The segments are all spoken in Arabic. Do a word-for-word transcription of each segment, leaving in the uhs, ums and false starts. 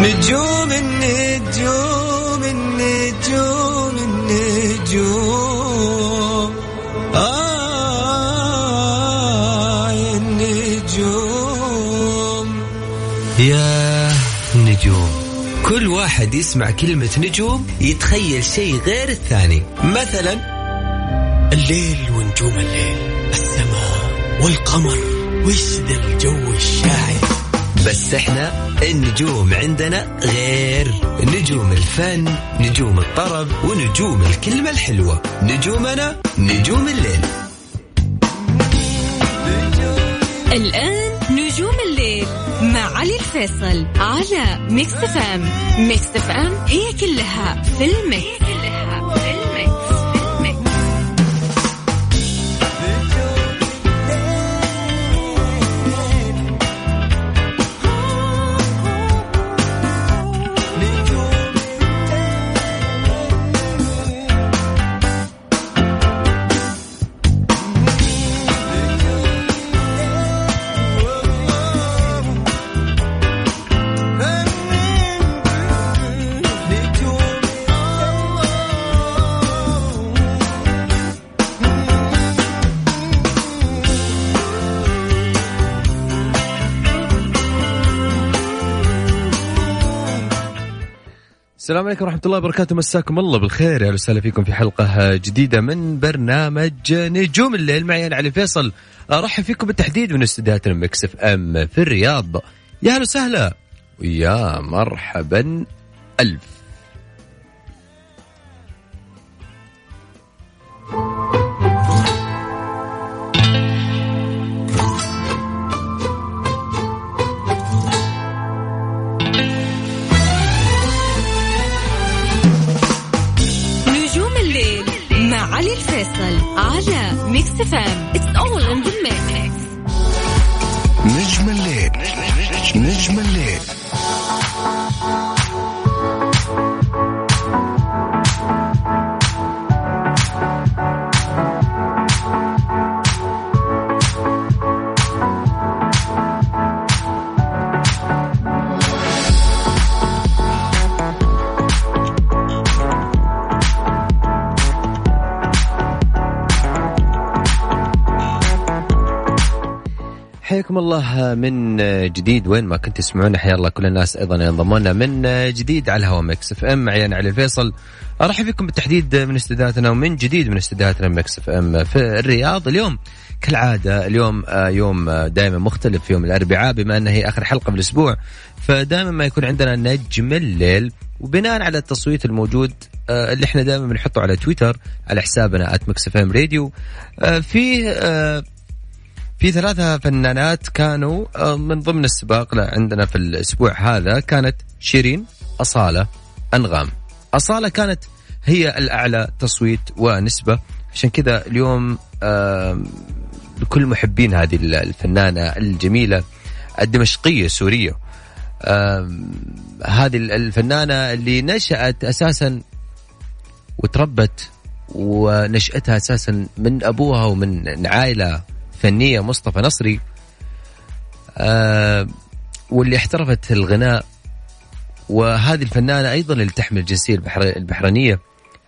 نجوم النجوم النجوم النجوم آه النجوم يا نجوم. كل واحد يسمع كلمة نجوم يتخيل شيء غير الثاني، مثلا الليل ونجوم الليل، السماء والقمر وش ذا الجو الشاعر. بس احنا النجوم عندنا غير، نجوم الفن، نجوم الطرب، ونجوم الكلمة الحلوة. نجومنا نجوم الليل. الآن نجوم الليل مع علي الفيصل على ميكس إف إم. ميكس إف إم هي كلها في الميكس. السلام عليكم ورحمة الله وبركاته، مساكم الله بالخير، أهلا وسهلا فيكم في حلقة جديدة من برنامج نجوم الليل معي علي فيصل. أرحب فيكم بالتحديد من استديوهات ميكس إف إم في الرياض. يا أهلا وسهلا ويا مرحبا ألف. على ميكس إف إم It's all in the mix. نجم الليل نجم الليل حياكم الله من جديد وين ما كنت تسمعونا، حيا الله كل الناس ايضا ينضمونا من جديد على الهواء ميكس إف إم معي علي الفيصل. ارحب فيكم بالتحديد من استديوهاتنا ومن جديد من استديوهاتنا ميكس إف إم في الرياض. اليوم كالعاده اليوم يوم دائما مختلف في يوم الاربعاء، بما انها هي اخر حلقه بالاسبوع فدائما ما يكون عندنا نجم الليل، وبناء على التصويت الموجود اللي احنا دائما بنحطه على تويتر على حسابنا ميكس إف إم راديو، في في ثلاثة فنانات كانوا من ضمن السباق عندنا في الأسبوع هذا، كانت شيرين، أصالة، أنغام. أصالة كانت هي الأعلى تصويت ونسبة، عشان كذا اليوم لكل محبين هذه الفنانة الجميلة الدمشقية السورية، هذه الفنانة اللي نشأت أساسا وتربت ونشأتها أساسا من أبوها ومن عائلة فنية مصطفى نصري، آه واللي احترفت الغناء. وهذه الفنانة أيضا اللي تحمل الجنسية البحرينية،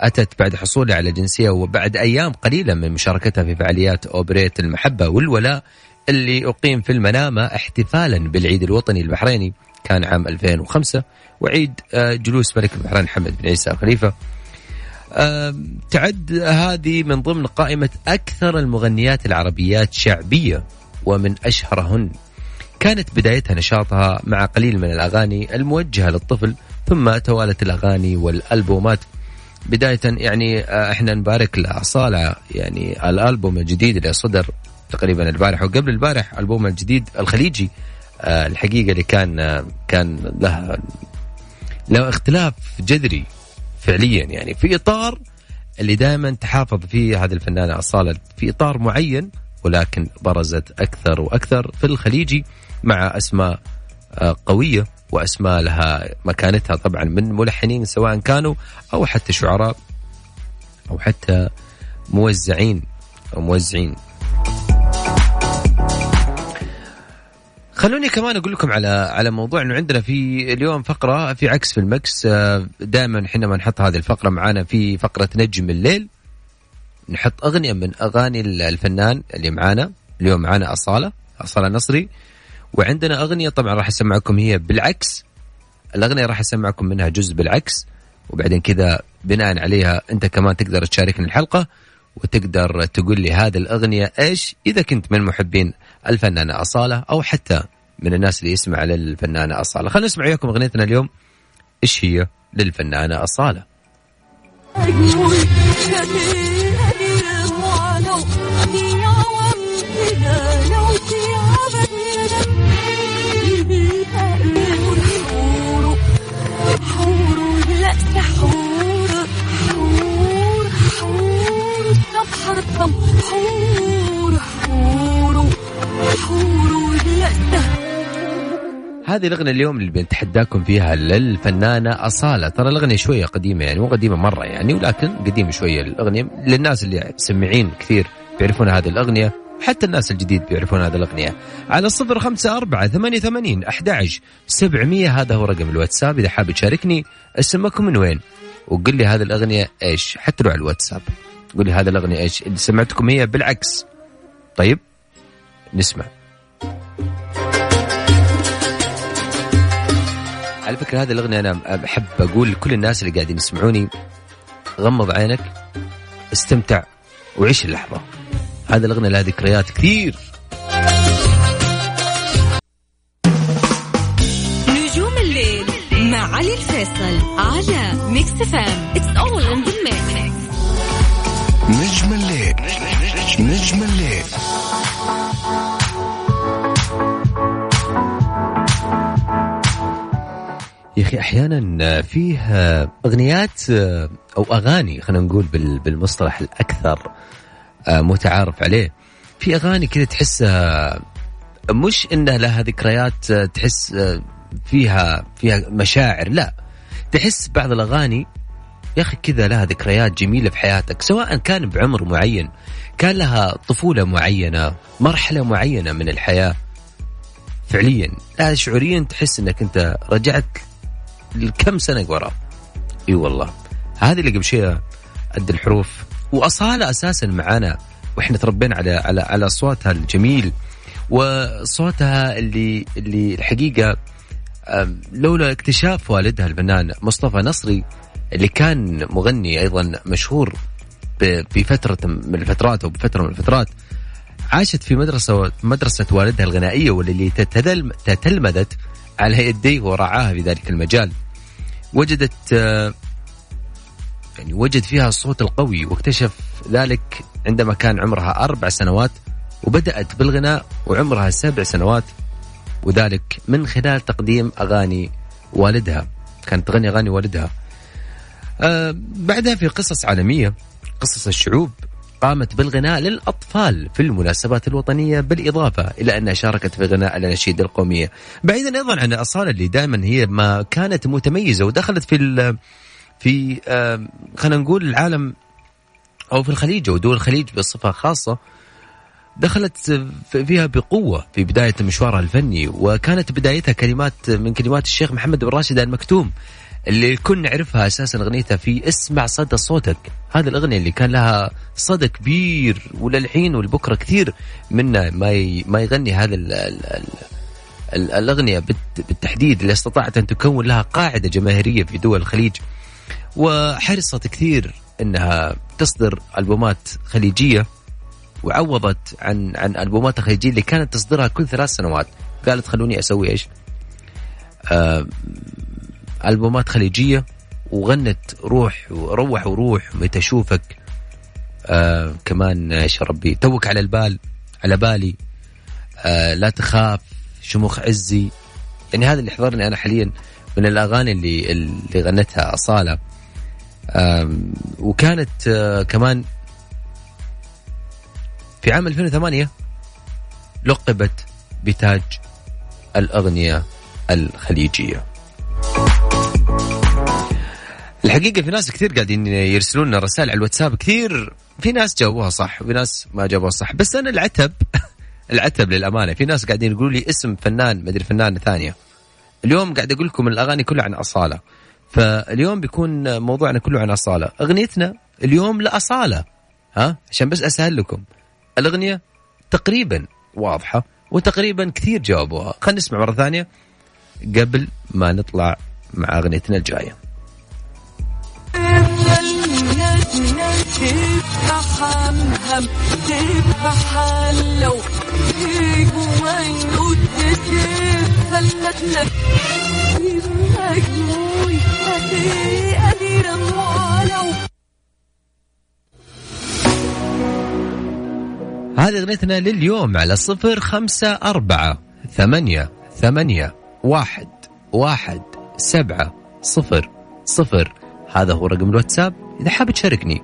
أتت بعد حصولها على جنسية وبعد أيام قليلة من مشاركتها في فعاليات أوبرية المحبة والولاء اللي أقيم في المنامة احتفالا بالعيد الوطني البحريني كان عام ألفين وخمسة، وعيد آه جلوس ملك البحرين حمد بن عيسى آل خليفة. أه تعد هذه من ضمن قائمة أكثر المغنيات العربيات شعبية ومن أشهرهن. كانت بدايتها نشاطها مع قليل من الأغاني الموجهة للطفل، ثم توالت الأغاني والألبومات. بداية يعني احنا نبارك لأصالة، يعني الألبوم الجديد اللي صدر تقريبا البارح وقبل البارح، ألبوم الجديد الخليجي أه الحقيقة اللي كان كان له له اختلاف جذري فعليا، يعني في إطار اللي دائما تحافظ فيه هذه الفنانة أصالة، في إطار معين، ولكن برزت أكثر وأكثر في الخليجي مع أسماء قوية وأسماء لها مكانتها طبعا من ملحنين سواء كانوا أو حتى شعراء أو حتى موزعين أو موزعين. خلوني كمان أقول لكم على على موضوع إنه عندنا في اليوم فقرة في عكس في المكس. دائما حينما نحط هذه الفقرة معانا في فقرة نجم الليل نحط أغنية من أغاني الفنان اللي معانا. اليوم معانا أصالة أصالة نصري، وعندنا أغنية طبعا راح أسمعكم هي بالعكس. الأغنية راح أسمعكم منها جزء بالعكس، وبعدين كذا بناء عليها أنت كمان تقدر تشاركني الحلقة وتقدر تقول لي هذه الأغنية إيش، إذا كنت من محبين الفنانة أصالة أو حتى من الناس اللي يسمع للفنانة أصالة. خلينا نسمع إياكم أغنيتنا اليوم إيش هي للفنانة أصالة. هذه الأغنية اليوم اللي بنتحداكم فيها للفنانة أصالة. ترى الأغنية شوية قديمة، يعني مو قديمة مرة يعني، ولكن قديمة شوية الأغنية للناس اللي سمعين كثير بيعرفون هذه الأغنية، حتى الناس الجديد بيعرفون هذه الأغنية. على صفر خمسة أربعة ثمانية ثمانين أحد عشر سبعمية هذا هو رقم الواتساب إذا حاب تشاركني. اسمكم من وين وقل لي هذه الأغنية إيش، حتى لو على الواتساب قل لي هذه الأغنية إيش اللي سمعتكم هي بالعكس. طيب نسمع. على فكرة هذه الأغنية أنا أحب أقول لكل الناس اللي قاعدين يسمعوني، غمض عينك استمتع وعيش اللحظة. هذه الأغنية لها ذكريات كثير. نجوم الليل مع علي الفيصل على ميكس إف إم. It's all in the mix. نجم الليل نجم الليل يا أخي أحيانا فيه أغنيات أو أغاني، خلينا نقول بالمصطلح الأكثر متعارف عليه، في أغاني كده تحسها مش إنها لها ذكريات، تحس فيها فيها مشاعر، لا تحس بعض الأغاني يا أخي كذا لها ذكريات جميلة في حياتك، سواء كان بعمر معين، كان لها طفولة معينة، مرحلة معينة من الحياة. فعليا لا شعوريا تحس إنك أنت رجعت لكم سنة وراء. إي والله هذه اللي قبل شيء قد الحروف، وأصالة أساسا معانا وإحنا تربينا على على على صوتها الجميل وصوتها اللي اللي الحقيقة لولا اكتشاف والدها الفنان مصطفى نصري اللي كان مغني أيضا مشهور بفترة من الفترات أو بفترة من الفترات، عاشت في مدرسة مدرسة والدها الغنائية واللي تتلمذت على يديه ورعاها في ذلك المجال. وجدت يعني وجد فيها الصوت القوي، واكتشف ذلك عندما كان عمرها أربع سنوات وبدأت بالغناء وعمرها سبع سنوات، وذلك من خلال تقديم أغاني والدها. كانت تغني أغاني والدها. أه بعدها في قصص عالمية، قصص الشعوب، قامت بالغناء للأطفال في المناسبات الوطنية، بالإضافة إلى أنها شاركت في غناء الأناشيد القومية. بعيدا أيضا عن أصالة اللي دائما هي ما كانت متميزة ودخلت في في أه خلينا نقول العالم أو في الخليج ودول الخليج بصفة خاصة، دخلت فيها بقوة في بداية مشوارها الفني، وكانت بدايتها كلمات من كلمات الشيخ محمد بن راشد المكتوم اللي كنا نعرفها أساساً أغنيتها في اسمع صدى صوتك. هذه الأغنية اللي كان لها صدى كبير، وللحين والبكرة كثير منا ما ما يغني هذا الأغنية بالتحديد، اللي استطاعت أن تكون لها قاعدة جماهيرية في دول الخليج، وحرصت كثير أنها تصدر ألبومات خليجية، وعوضت عن عن ألبومات خليجية اللي كانت تصدرها كل ثلاث سنوات. قالت خلوني أسوي إيش؟ آه ألبومات خليجية، وغنت روح وروح وروح متى أشوفك، آه كمان إيش ربي توك على البال على بالي، آه لا تخاف، شموخ عزي. يعني هذا اللي حضرني أنا حاليا من الأغاني اللي اللي غنتها أصالة. آه وكانت آه كمان في عام ألفين وثمانية لقبت بتاج الأغنية الخليجية. الحقيقة في ناس كثير قاعدين يرسلون لنا رسائل على الواتساب، كثير في ناس جاوبوها صح وفي ناس ما جاوبوها صح، بس أنا العتب العتب للأمانة. في ناس قاعدين يقولوا لي اسم فنان مدري فنان ثانية. اليوم قاعد أقول لكم الأغاني كلها عن أصالة، فاليوم بيكون موضوعنا كله عن أصالة. أغنيتنا اليوم لأصالة، ها عشان بس أسهل لكم. الأغنية تقريبا واضحة وتقريبا كثير جاوبوها. خلينا نسمع مرة ثانية قبل ما نطلع مع أغنيتنا الجاية. تبقى حمهم تبقى حلو فيك وينود تتفلتنا يبقى جموي هتبقى ديرا معلو. هذه أغنيتنا لليوم على صفر خمسة أربعة ثمانية ثمانية واحد واحد سبعة صفر صفر. هذا هو رقم الواتساب إذا حاب تشاركني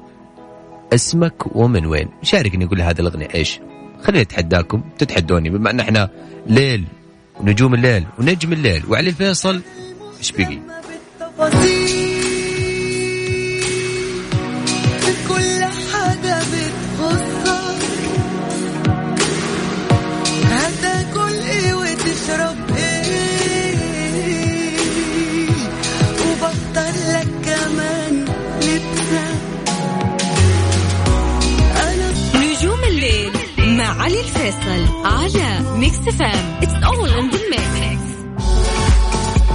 اسمك ومن وين. شاركني يقول هذا الأغنية إيش، خليني أتحداكم تتحدوني، بما أن إحنا ليل ونجوم الليل ونجم الليل وعلي الفيصل. إيش بيجي كل حاجة بتخصك هتاكل إيه وتشرب إيه وبطل لك كمان لبسك. علي الفيصل على ميكس إف إم. It's all in the mix.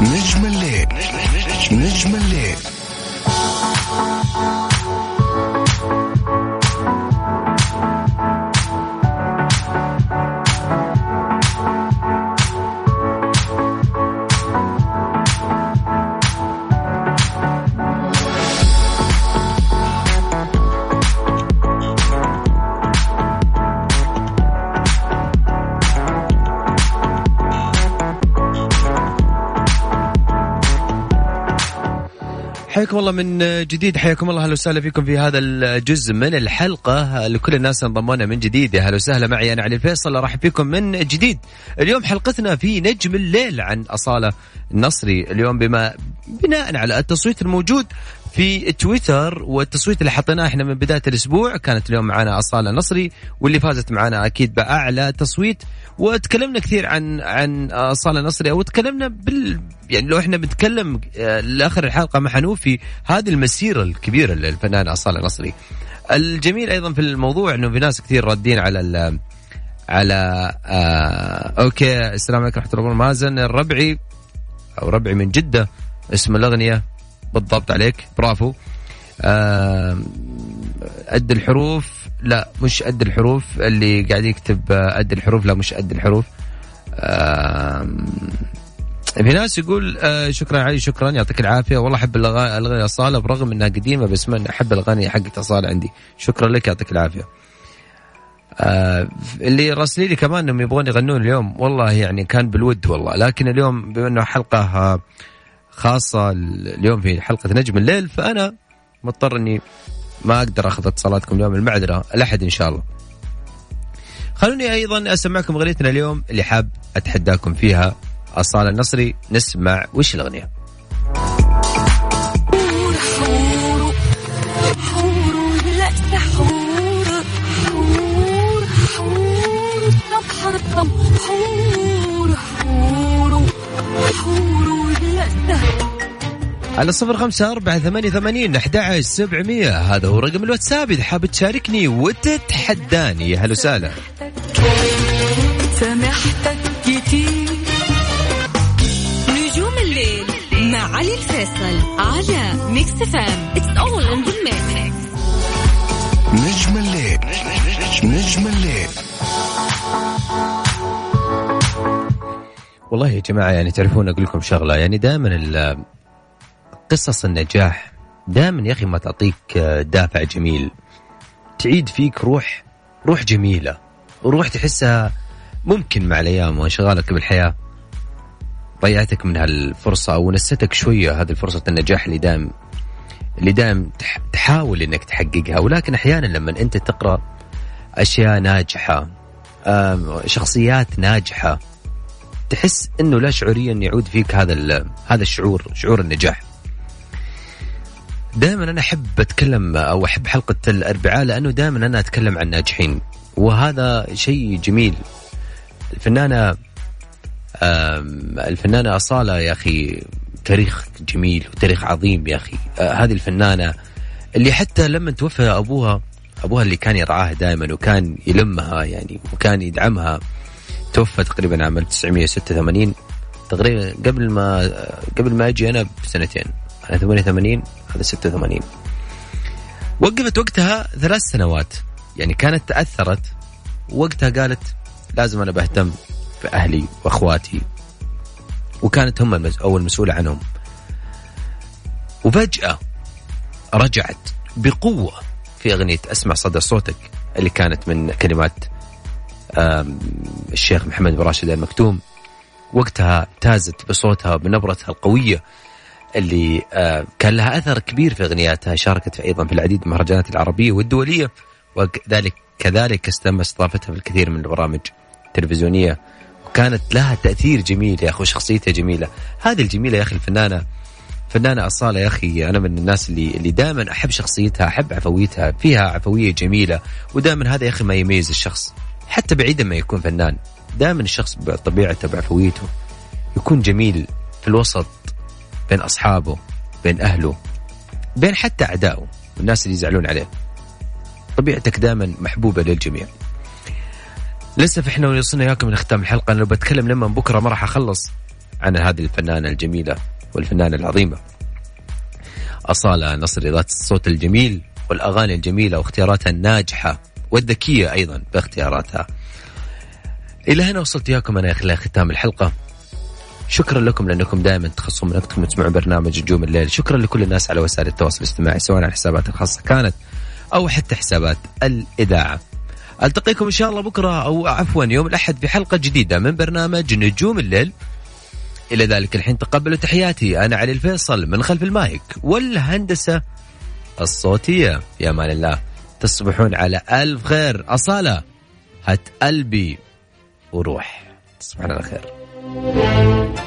نجم الليل نجم الليل. حياكم الله من جديد، حياكم الله، هلا وسهلا فيكم في هذا الجزء من الحلقة لكل الناس انضمونا من جديد. هلا وسهلا، معي أنا علي الفيصل، رحب فيكم من جديد. اليوم حلقتنا في نجم الليل عن أصالة نصري، اليوم بما بناء على التصويت الموجود في تويتر والتصويت اللي حطيناه احنا من بداية الأسبوع. كانت اليوم معنا أصالة نصري واللي فازت معنا أكيد بأعلى تصويت، وتكلمنا كثير عن عن أصالة نصري، وتكلمنا بال يعني لو احنا بنتكلم لآخر الحلقة ما حنوفي هذه المسيرة الكبيرة للفنان أصالة نصري. الجميل أيضا في الموضوع إنه في ناس كثير ردين على ال على آه أوكي. السلام عليكم ورحمة الله وبركاته. مازن الربعي أو ربعي من جدة، اسم الأغنية بالضبط عليك، برافو. قد الحروف، لا مش قد الحروف، اللي قاعد يكتب قد الحروف لا مش قد الحروف. في ناس يقول شكرا علي، شكرا يعطيك العافية، والله أحب الأغاني أصالة برغم أنها قديمة، بس من أحب الأغاني حقت أصالة عندي. شكرا لك يعطيك العافية. اللي راسلي لي كمان أنهم يبغون يغنون اليوم، والله يعني كان بالود والله، لكن اليوم بما أنه حلقة خاصة اليوم في حلقة نجم الليل، فأنا مضطر أني ما أقدر أخذ اتصالاتكم اليوم، المعذرة، الأحد إن شاء الله. خلوني أيضا أسمعكم أغنيتنا اليوم اللي حاب أتحداكم فيها أصالة نصري. نسمع وش الأغنية. على صفر خمسة أربعة ثمانية ثمانين أحداعش سبعمية، هذا هو رقم الواتساب إذا حاب تشاركني وتتحداني. هلا وسهلا. سمحتك كتير. نجوم الليل مع علي الفيصل على ميكس إف إم. It's all in the mix. نجم الليل نجم الليل. والله يا جماعة يعني تعرفون أقول لكم شغلة، يعني دائما قصص النجاح دائما يا أخي ما تعطيك دافع جميل، تعيد فيك روح روح جميلة، روح تحسها ممكن مع الأيام وانشغالك بالحياة ضيعتك من هالفرصة أو نستك شوية هذه الفرصة النجاح اللي دائم اللي دائم تحاول إنك تحققها. ولكن أحيانا لما أنت تقرأ أشياء ناجحة، شخصيات ناجحة، تحس انه لا شعوريا يعود فيك هذا هذا الشعور، شعور النجاح. دائما انا احب اتكلم او احب حلقه الاربعاء لانه دائما انا اتكلم عن الناجحين، وهذا شيء جميل الفنانة الفنانة أصالة يا أخي تاريخ جميل وتاريخ عظيم يا أخي. هذه الفنانة اللي حتى لما توفى أبوها أبوها اللي كان يرعاها دائما وكان يلمها يعني وكان يدعمها توفى تقريبا عام تسعمية وستة وثمانين تقريبا قبل ما قبل ما أجي أنا بسنتين. أنا ثمانية وثمانين هذا ستة وثمانين. وقفت وقتها ثلاث سنوات يعني كانت تأثرت وقتها. قالت لازم أنا بهتم بأهلي وأخواتي وكانت هم المز... أول مسؤولة عنهم. وفجأة رجعت بقوة في أغنية أسمع صدى صوتك اللي كانت من كلمات الشيخ محمد بن راشد المكتوم. وقتها تازت بصوتها بنبرتها القوية اللي كان لها أثر كبير في أغنياتها. شاركت في أيضا في العديد من المهرجانات العربية والدولية وذلك كذلك استم استضافتها في الكثير من البرامج التلفزيونية وكانت لها تأثير جميل يا أخي وشخصيتها جميلة. هذه الجميلة يا أخي الفنانة فنانة أصالة يا أخي أنا من الناس اللي اللي دائما أحب شخصيتها أحب عفويتها فيها عفوية جميلة. ودائما هذا يا أخي ما يميز الشخص حتى بعيدا ما يكون فنان. دائما الشخص بطبيعته بعفويته يكون جميل في الوسط بين أصحابه بين أهله بين حتى أعدائه والناس اللي يزعلون عليه. طبيعتك دائما محبوبة للجميع. لسه إحنا وصلنا إياكم من ختام الحلقة. أنا لو بتكلم لما بكرة ما راح أخلص عن هذه الفنانة الجميلة والفنانة العظيمة أصالة نصري ذات الصوت الجميل والأغاني الجميلة واختياراتها الناجحة والذكية أيضا باختياراتها. إلى هنا وصلت إياكم أنا إلى ختام الحلقة. شكرا لكم لأنكم دائما تخصصون من وقتكم وتسمعون برنامج نجوم الليل. شكرا لكل الناس على وسائل التواصل الاجتماعي سواء على حسابات الخاصة كانت أو حتى حسابات الإذاعة. ألتقيكم إن شاء الله بكرة أو عفوا يوم الأحد بحلقة جديدة من برنامج نجوم الليل. إلى ذلك الحين تقبلوا تحياتي أنا علي الفيصل من خلف المايك والهندسة الصوتية. يا مان الله تصبحون على ألف خير. أصالة هات قلبي وروح تصبحون على خير.